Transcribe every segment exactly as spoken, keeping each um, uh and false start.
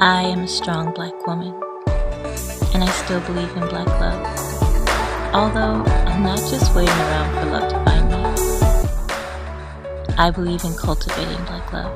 I am a strong black woman, and I still believe in black love, although I'm not just waiting around for love to find me. I believe in cultivating black love.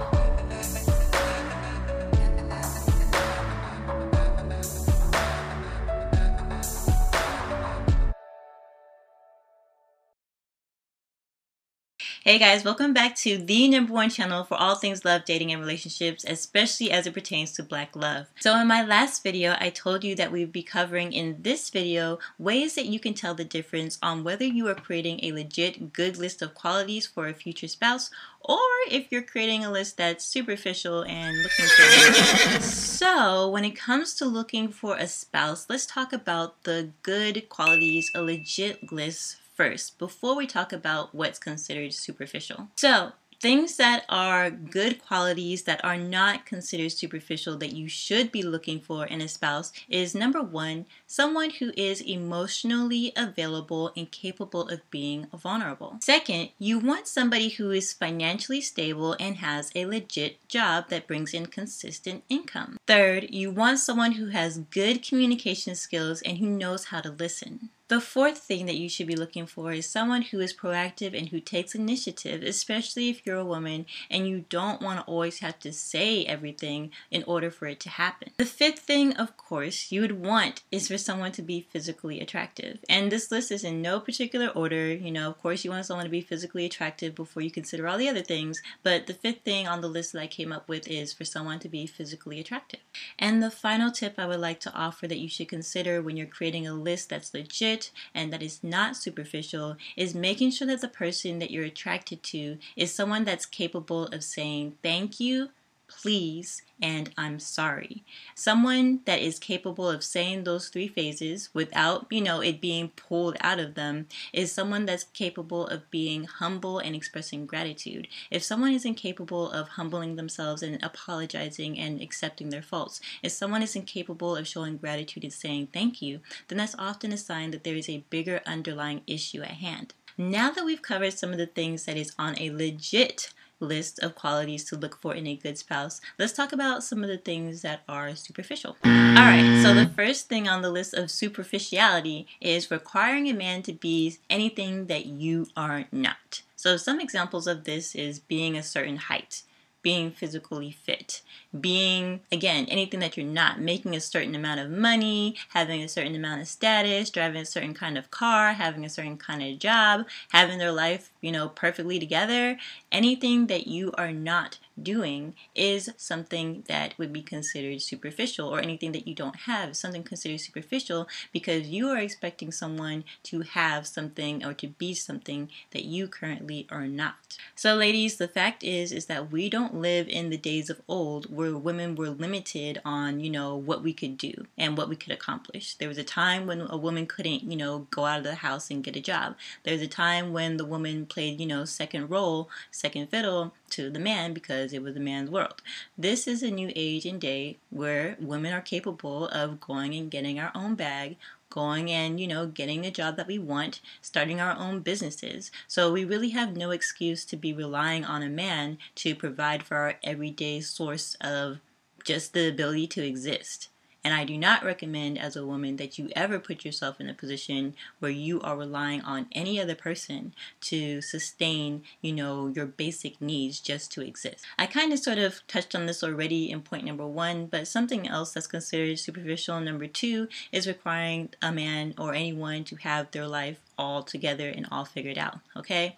Hey guys, welcome back to the number one channel for all things love, dating, and relationships, especially as it pertains to black love. So in my last video, I told you that we'd be covering in this video ways that you can tell the difference on whether you are creating a legit good list of qualities for a future spouse or if you're creating a list that's superficial and looking for. So when it comes to looking for a spouse, let's talk about the good qualities, a legit list, first, before we talk about what's considered superficial. So, things that are good qualities that are not considered superficial that you should be looking for in a spouse is number one, someone who is emotionally available and capable of being vulnerable. Second, you want somebody who is financially stable and has a legit job that brings in consistent income. Third, you want someone who has good communication skills and who knows how to listen. The fourth thing that you should be looking for is someone who is proactive and who takes initiative, especially if you're a woman and you don't want to always have to say everything in order for it to happen. The fifth thing, of course, you would want is for someone to be physically attractive. And this list is in no particular order. You know, of course, you want someone to be physically attractive before you consider all the other things. But the fifth thing on the list that I came up with is for someone to be physically attractive. And the final tip I would like to offer that you should consider when you're creating a list that's legit and that is not superficial is making sure that the person that you're attracted to is someone that's capable of saying thank you, please, and I'm sorry. Someone that is capable of saying those three phrases without, you know, it being pulled out of them is someone that's capable of being humble and expressing gratitude. If someone isn't capable of humbling themselves and apologizing and accepting their faults, if someone isn't capable of showing gratitude and saying thank you, then that's often a sign that there is a bigger underlying issue at hand. Now that we've covered some of the things that is on a legit list of qualities to look for in a good spouse, let's talk about some of the things that are superficial. Alright, so the first thing on the list of superficiality is requiring a man to be anything that you are not. So some examples of this is being a certain height, being physically fit, being, again, anything that you're not, making a certain amount of money, having a certain amount of status, driving a certain kind of car, having a certain kind of job, having their life, you know, perfectly together. Anything that you are not doing is something that would be considered superficial, or anything that you don't have is something considered superficial because you are expecting someone to have something or to be something that you currently are not. So ladies, the fact is is that we don't live in the days of old where women were limited on, you know, what we could do and what we could accomplish. There was a time when a woman couldn't, you know, go out of the house and get a job. There's a time when the woman played, you know, second role, second fiddle to the man because it was a man's world. This is a new age and day where women are capable of going and getting our own bag, going and, you know, getting a job that we want, starting our own businesses. So we really have no excuse to be relying on a man to provide for our everyday source of just the ability to exist. And I do not recommend as a woman that you ever put yourself in a position where you are relying on any other person to sustain, you know, your basic needs just to exist. I kind of sort of touched on this already in point number one, but something else that's considered superficial, number two, is requiring a man or anyone to have their life all together and all figured out, okay?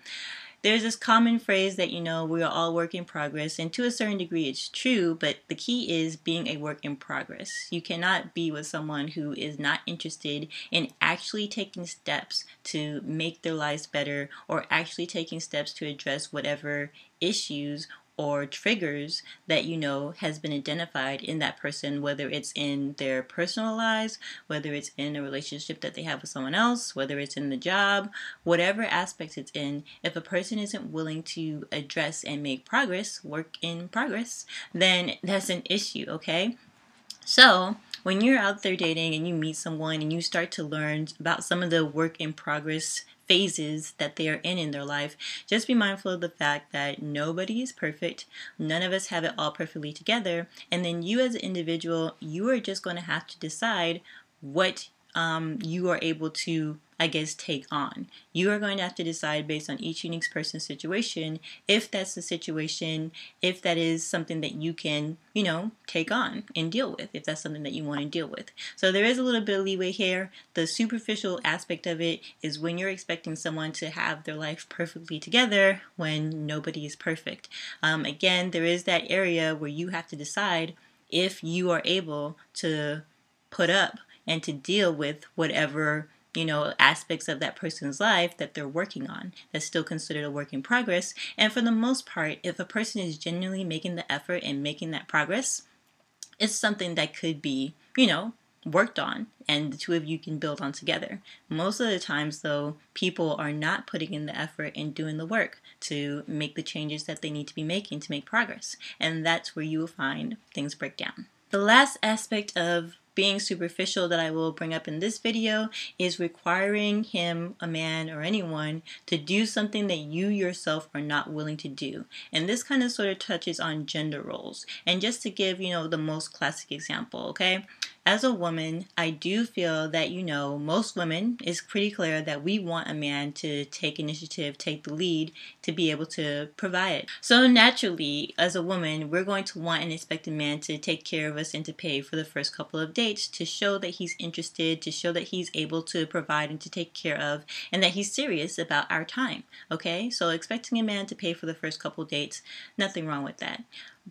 There's this common phrase that, you know, we are all work in progress, and to a certain degree it's true, but the key is being a work in progress. You cannot be with someone who is not interested in actually taking steps to make their lives better or actually taking steps to address whatever issues or triggers that, you know, has been identified in that person, whether it's in their personal lives, whether it's in a relationship that they have with someone else, whether it's in the job, whatever aspects it's in. If a person isn't willing to address and make progress, work in progress, then that's an issue, okay? So when you're out there dating and you meet someone and you start to learn about some of the work in progress phases that they are in in their life, just be mindful of the fact that nobody is perfect. None of us have it all perfectly together. And then you as an individual, you are just going to have to decide what um, you are able to, I guess, take on. You are going to have to decide based on each unique person's situation, if that's the situation, if that is something that you can, you know, take on and deal with, if that's something that you want to deal with. So there is a little bit of leeway here. The superficial aspect of it is when you're expecting someone to have their life perfectly together when nobody is perfect. Um, again, there is that area where you have to decide if you are able to put up and to deal with whatever, you know, aspects of that person's life that they're working on. That's still considered a work in progress. And for the most part, if a person is genuinely making the effort and making that progress, it's something that could be, you know, worked on, and the two of you can build on together. Most of the times, though, people are not putting in the effort and doing the work to make the changes that they need to be making to make progress. And that's where you will find things break down. The last aspect of being superficial that I will bring up in this video is requiring him, a man or anyone, to do something that you yourself are not willing to do. And this kind of sort of touches on gender roles. And just to give, you know, the most classic example, okay? As a woman, I do feel that, you know, most women, it's pretty clear that we want a man to take initiative, take the lead, to be able to provide. So naturally, as a woman, we're going to want and expect a man to take care of us and to pay for the first couple of dates, to show that he's interested, to show that he's able to provide and to take care of, and that he's serious about our time, okay? So expecting a man to pay for the first couple of dates, nothing wrong with that.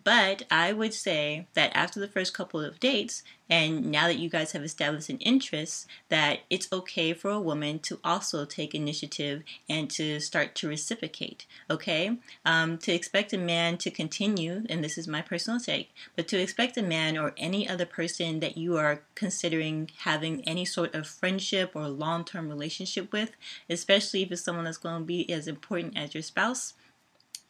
But I would say that after the first couple of dates, and now that you guys have established an interest, that it's okay for a woman to also take initiative and to start to reciprocate, okay? Um, to expect a man to continue, and this is my personal take, but to expect a man or any other person that you are considering having any sort of friendship or long-term relationship with, especially if it's someone that's going to be as important as your spouse,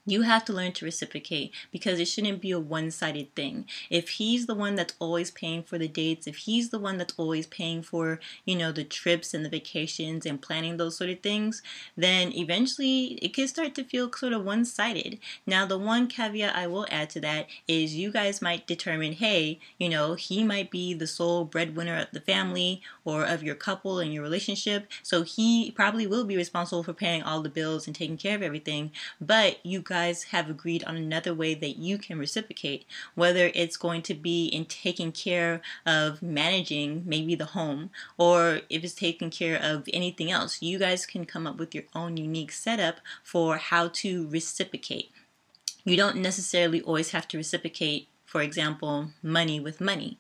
you have to learn to reciprocate, because it shouldn't be a one-sided thing. If he's the one that's always paying for the dates, if he's the one that's always paying for, you know, the trips and the vacations and planning those sort of things, then eventually it can start to feel sort of one-sided. Now, the one caveat I will add to that is you guys might determine, hey, you know, he might be the sole breadwinner of the family or of your couple and your relationship, so he probably will be responsible for paying all the bills and taking care of everything, but you guys guys have agreed on another way that you can reciprocate, whether it's going to be in taking care of managing maybe the home, or if it's taking care of anything else. You guys can come up with your own unique setup for how to reciprocate. You don't necessarily always have to reciprocate, for example, money with money.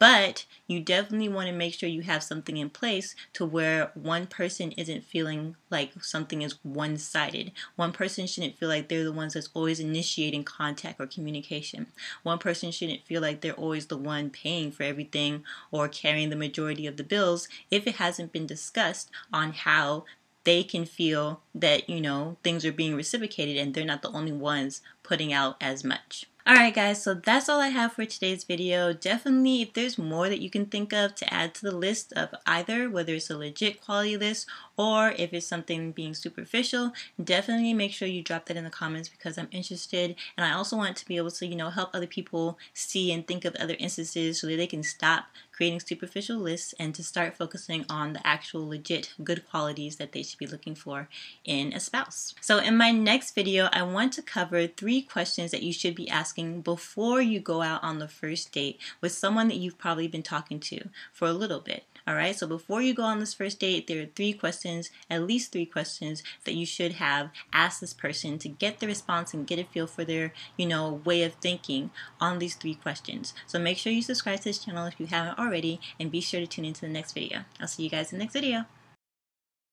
But you definitely want to make sure you have something in place to where one person isn't feeling like something is one-sided. One person shouldn't feel like they're the ones that's always initiating contact or communication. One person shouldn't feel like they're always the one paying for everything or carrying the majority of the bills if it hasn't been discussed on how they can feel that, you know, things are being reciprocated and they're not the only ones putting out as much. Alright guys, so that's all I have for today's video. Definitely, if there's more that you can think of to add to the list of either, whether it's a legit quality list or if it's something being superficial, definitely make sure you drop that in the comments, because I'm interested, and I also want to be able to, you know, help other people see and think of other instances so that they can stop creating superficial lists and to start focusing on the actual legit good qualities that they should be looking for in a spouse. So in my next video, I want to cover three questions that you should be asking before you go out on the first date with someone that you've probably been talking to for a little bit. All right, so before you go on this first date, there are three questions, at least three questions, that you should have asked this person to get the response and get a feel for their, you know, way of thinking on these three questions. So make sure you subscribe to this channel if you haven't already, and be sure to tune into the next video. I'll see you guys in the next video.